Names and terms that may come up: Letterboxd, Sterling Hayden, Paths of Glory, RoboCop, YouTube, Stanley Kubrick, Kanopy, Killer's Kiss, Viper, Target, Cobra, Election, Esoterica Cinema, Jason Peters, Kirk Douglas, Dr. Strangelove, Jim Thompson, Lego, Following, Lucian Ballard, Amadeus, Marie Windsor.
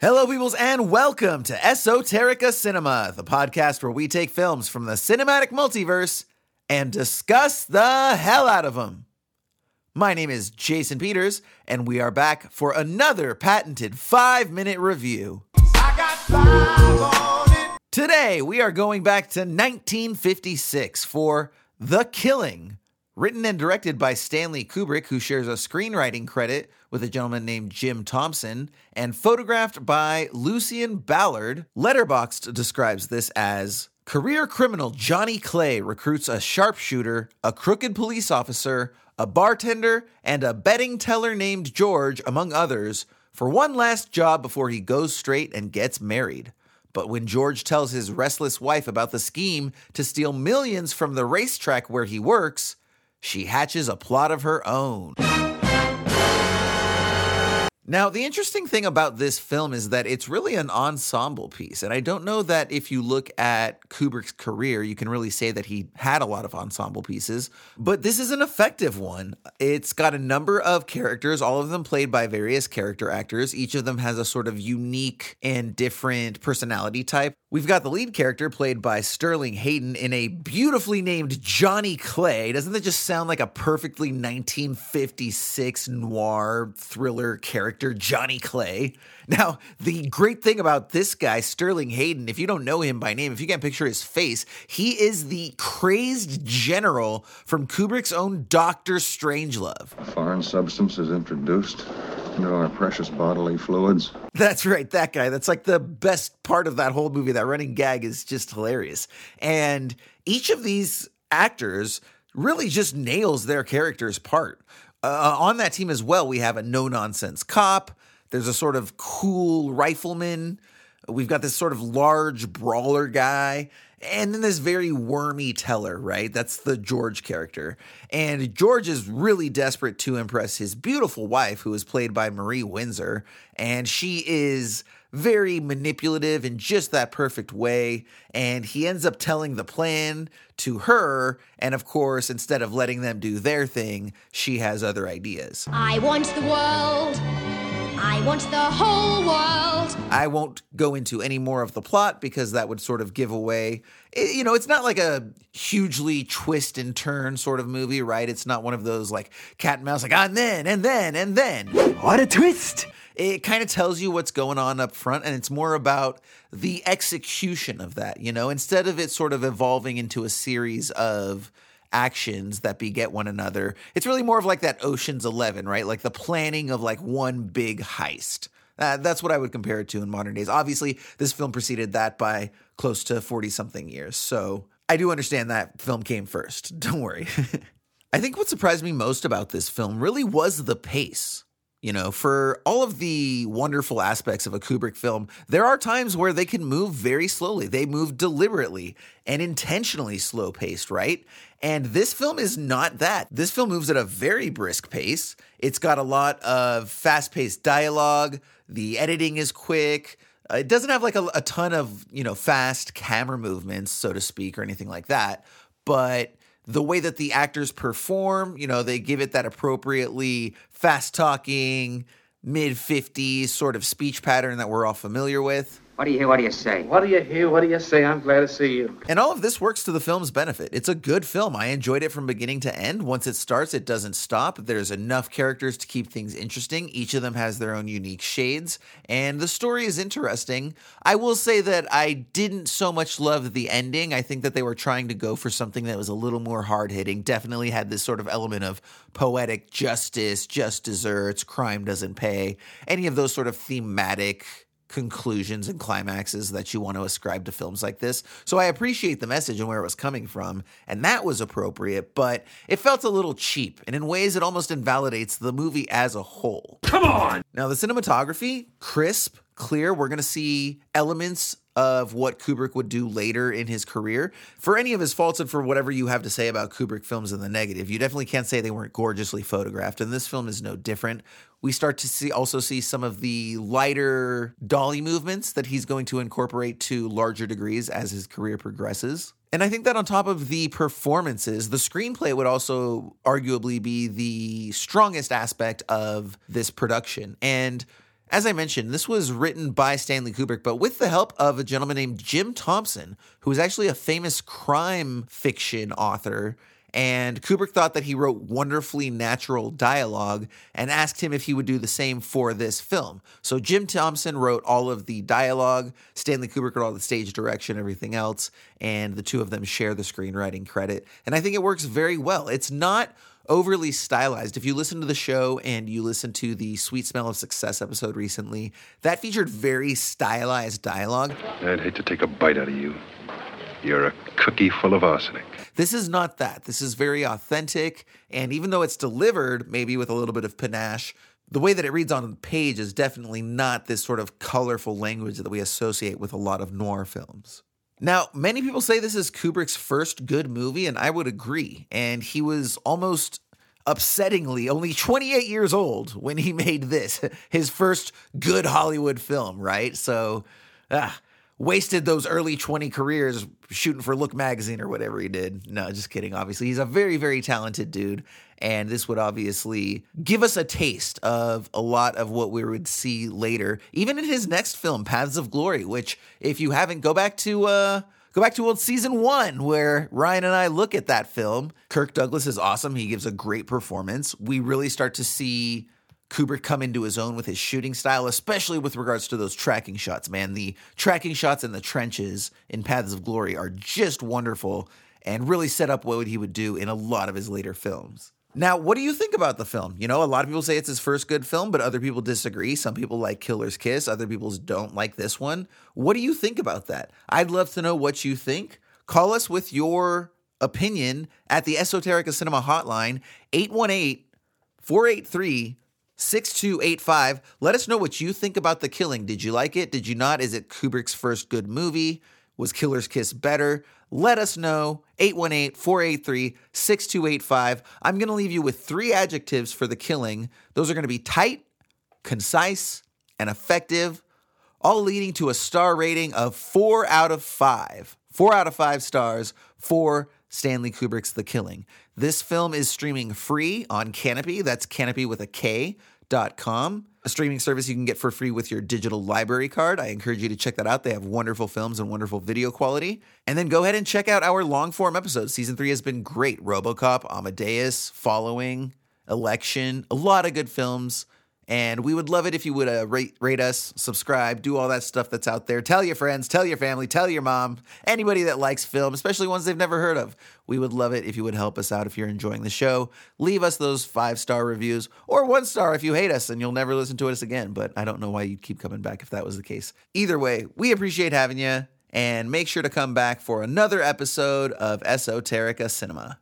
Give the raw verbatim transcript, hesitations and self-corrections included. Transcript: Hello, peoples, and welcome to Esoterica Cinema, the podcast where we take films from the cinematic multiverse and discuss the hell out of them. My name is Jason Peters, and we are back for another patented five-minute review. I got five on it. Today, we are going back to nineteen fifty-six for The Killing, written and directed by Stanley Kubrick, who shares a screenwriting credit with a gentleman named Jim Thompson, and photographed by Lucian Ballard. Letterboxd describes this as career criminal Johnny Clay recruits a sharpshooter, a crooked police officer, a bartender, and a betting teller named George, among others, for one last job before he goes straight and gets married. But when George tells his restless wife about the scheme to steal millions from the racetrack where he works, she hatches a plot of her own. Now, the interesting thing about this film is that it's really an ensemble piece, and I don't know that if you look at Kubrick's career, you can really say that he had a lot of ensemble pieces, but this is an effective one. It's got a number of characters, all of them played by various character actors. Each of them has a sort of unique and different personality type. We've got the lead character played by Sterling Hayden in a beautifully named Johnny Clay. Doesn't that just sound like a perfectly nineteen fifty-six noir thriller character? Johnny Clay. Now, the great thing about this guy, Sterling Hayden, if you don't know him by name, if you can't picture his face, he is the crazed general from Kubrick's own Doctor Strangelove. A foreign substance is introduced into our precious bodily fluids. That's right, that guy. That's like the best part of that whole movie. That running gag is just hilarious. And each of these actors really just nails their character's part. Uh, on that team as well, we have a no-nonsense cop. There's a sort of cool rifleman. We've got this sort of large brawler guy. And then this very wormy teller, right? That's the George character. And George is really desperate to impress his beautiful wife, who is played by Marie Windsor. And she is very manipulative in just that perfect way. And he ends up telling the plan to her. And of course, instead of letting them do their thing, she has other ideas. I want the world. I want the whole world. I won't go into any more of the plot because that would sort of give away, you know, it's not like a hugely twist and turn sort of movie, right? It's not one of those like cat and mouse, like, and then, and then, and then. What a twist! It kind of tells you what's going on up front, and it's more about the execution of that, you know, instead of it sort of evolving into a series of actions that beget one another. It's really more of like that Ocean's Eleven, right? Like the planning of like one big heist. Uh, that's what I would compare it to in modern days. Obviously, this film preceded that by close to forty-something years. So I do understand that film came first. Don't worry. I think what surprised me most about this film really was the pace. You know, for all of the wonderful aspects of a Kubrick film, there are times where they can move very slowly. They move deliberately and intentionally slow-paced, right? And this film is not that. This film moves at a very brisk pace. It's got a lot of fast-paced dialogue. The editing is quick. Uh, it doesn't have like a, a ton of, you know, fast camera movements, so to speak, or anything like that. But the way that the actors perform, you know, they give it that appropriately fast-talking, mid-fifties sort of speech pattern that we're all familiar with. What do you hear? What do you say? What do you hear? What do you say? I'm glad to see you. And all of this works to the film's benefit. It's a good film. I enjoyed it from beginning to end. Once it starts, it doesn't stop. There's enough characters to keep things interesting. Each of them has their own unique shades, and the story is interesting. I will say that I didn't so much love the ending. I think that they were trying to go for something that was a little more hard-hitting. Definitely had this sort of element of poetic justice, just desserts, crime doesn't pay, any of those sort of thematic conclusions and climaxes that you want to ascribe to films like this. So I appreciate the message and where it was coming from, and that was appropriate, but it felt a little cheap, and in ways it almost invalidates the movie as a whole. Come on! Now, the cinematography, crisp, clear. We're going to see elements of what Kubrick would do later in his career. For any of his faults and for whatever you have to say about Kubrick films in the negative, you definitely can't say they weren't gorgeously photographed, and this film is no different. We start to see also see some of the lighter dolly movements that he's going to incorporate to larger degrees as his career progresses. And I think that on top of the performances, the screenplay would also arguably be the strongest aspect of this production. And As I mentioned, this was written by Stanley Kubrick, but with the help of a gentleman named Jim Thompson, who was actually a famous crime fiction author. And Kubrick thought that he wrote wonderfully natural dialogue and asked him if he would do the same for this film. So Jim Thompson wrote all of the dialogue, Stanley Kubrick wrote all the stage direction, everything else, and the two of them share the screenwriting credit. And I think it works very well. It's not overly stylized. If you listen to the show and you listen to the Sweet Smell of Success episode recently, that featured very stylized dialogue. I'd hate to take a bite out of you. You're a cookie full of arsenic. This is not that. This is very authentic. And even though it's delivered maybe with a little bit of panache, the way that it reads on the page is definitely not this sort of colorful language that we associate with a lot of noir films. Now, many people say this is Kubrick's first good movie, and I would agree. And he was almost upsettingly only twenty-eight years old when he made this, his first good Hollywood film, right? So, ah. Wasted those early twenty careers shooting for Look magazine or whatever he did. No, just kidding. Obviously, he's a very, very talented dude. And this would obviously give us a taste of a lot of what we would see later, even in his next film, Paths of Glory, which if you haven't, go back to uh, go back to old season one where Ryan and I look at that film. Kirk Douglas is awesome. He gives a great performance. We really start to see Kubrick come into his own with his shooting style, especially with regards to those tracking shots, man. The tracking shots in the trenches in Paths of Glory are just wonderful and really set up what he would do in a lot of his later films. Now, what do you think about the film? You know, a lot of people say it's his first good film, but other people disagree. Some people like Killer's Kiss. Other people don't like this one. What do you think about that? I'd love to know what you think. Call us with your opinion at the Esoterica Cinema hotline, eight one eight, four eight three, six two eight five. Let us know what you think about The Killing. Did you like it? Did you not? Is it Kubrick's first good movie? Was Killer's Kiss better? Let us know. eight one eight, four eight three, six two eight five. I'm going to leave you with three adjectives for The Killing. Those are going to be tight, concise, and effective, all leading to a star rating of four out of five. Four out of five stars for Stanley Kubrick's The Killing. This film is streaming free on Kanopy. That's Kanopy with a K dot com, a streaming service you can get for free with your digital library card. I encourage you to check that out. They have wonderful films and wonderful video quality. And then go ahead and check out our long form episodes. Season three has been great. RoboCop, Amadeus, Following, Election, a lot of good films. And we would love it if you would uh, rate, rate us, subscribe, do all that stuff that's out there. Tell your friends, tell your family, tell your mom, anybody that likes film, especially ones they've never heard of. We would love it if you would help us out if you're enjoying the show. Leave us those five-star reviews or one star if you hate us and you'll never listen to us again. But I don't know why you'd keep coming back if that was the case. Either way, we appreciate having you and make sure to come back for another episode of Esoterica Cinema.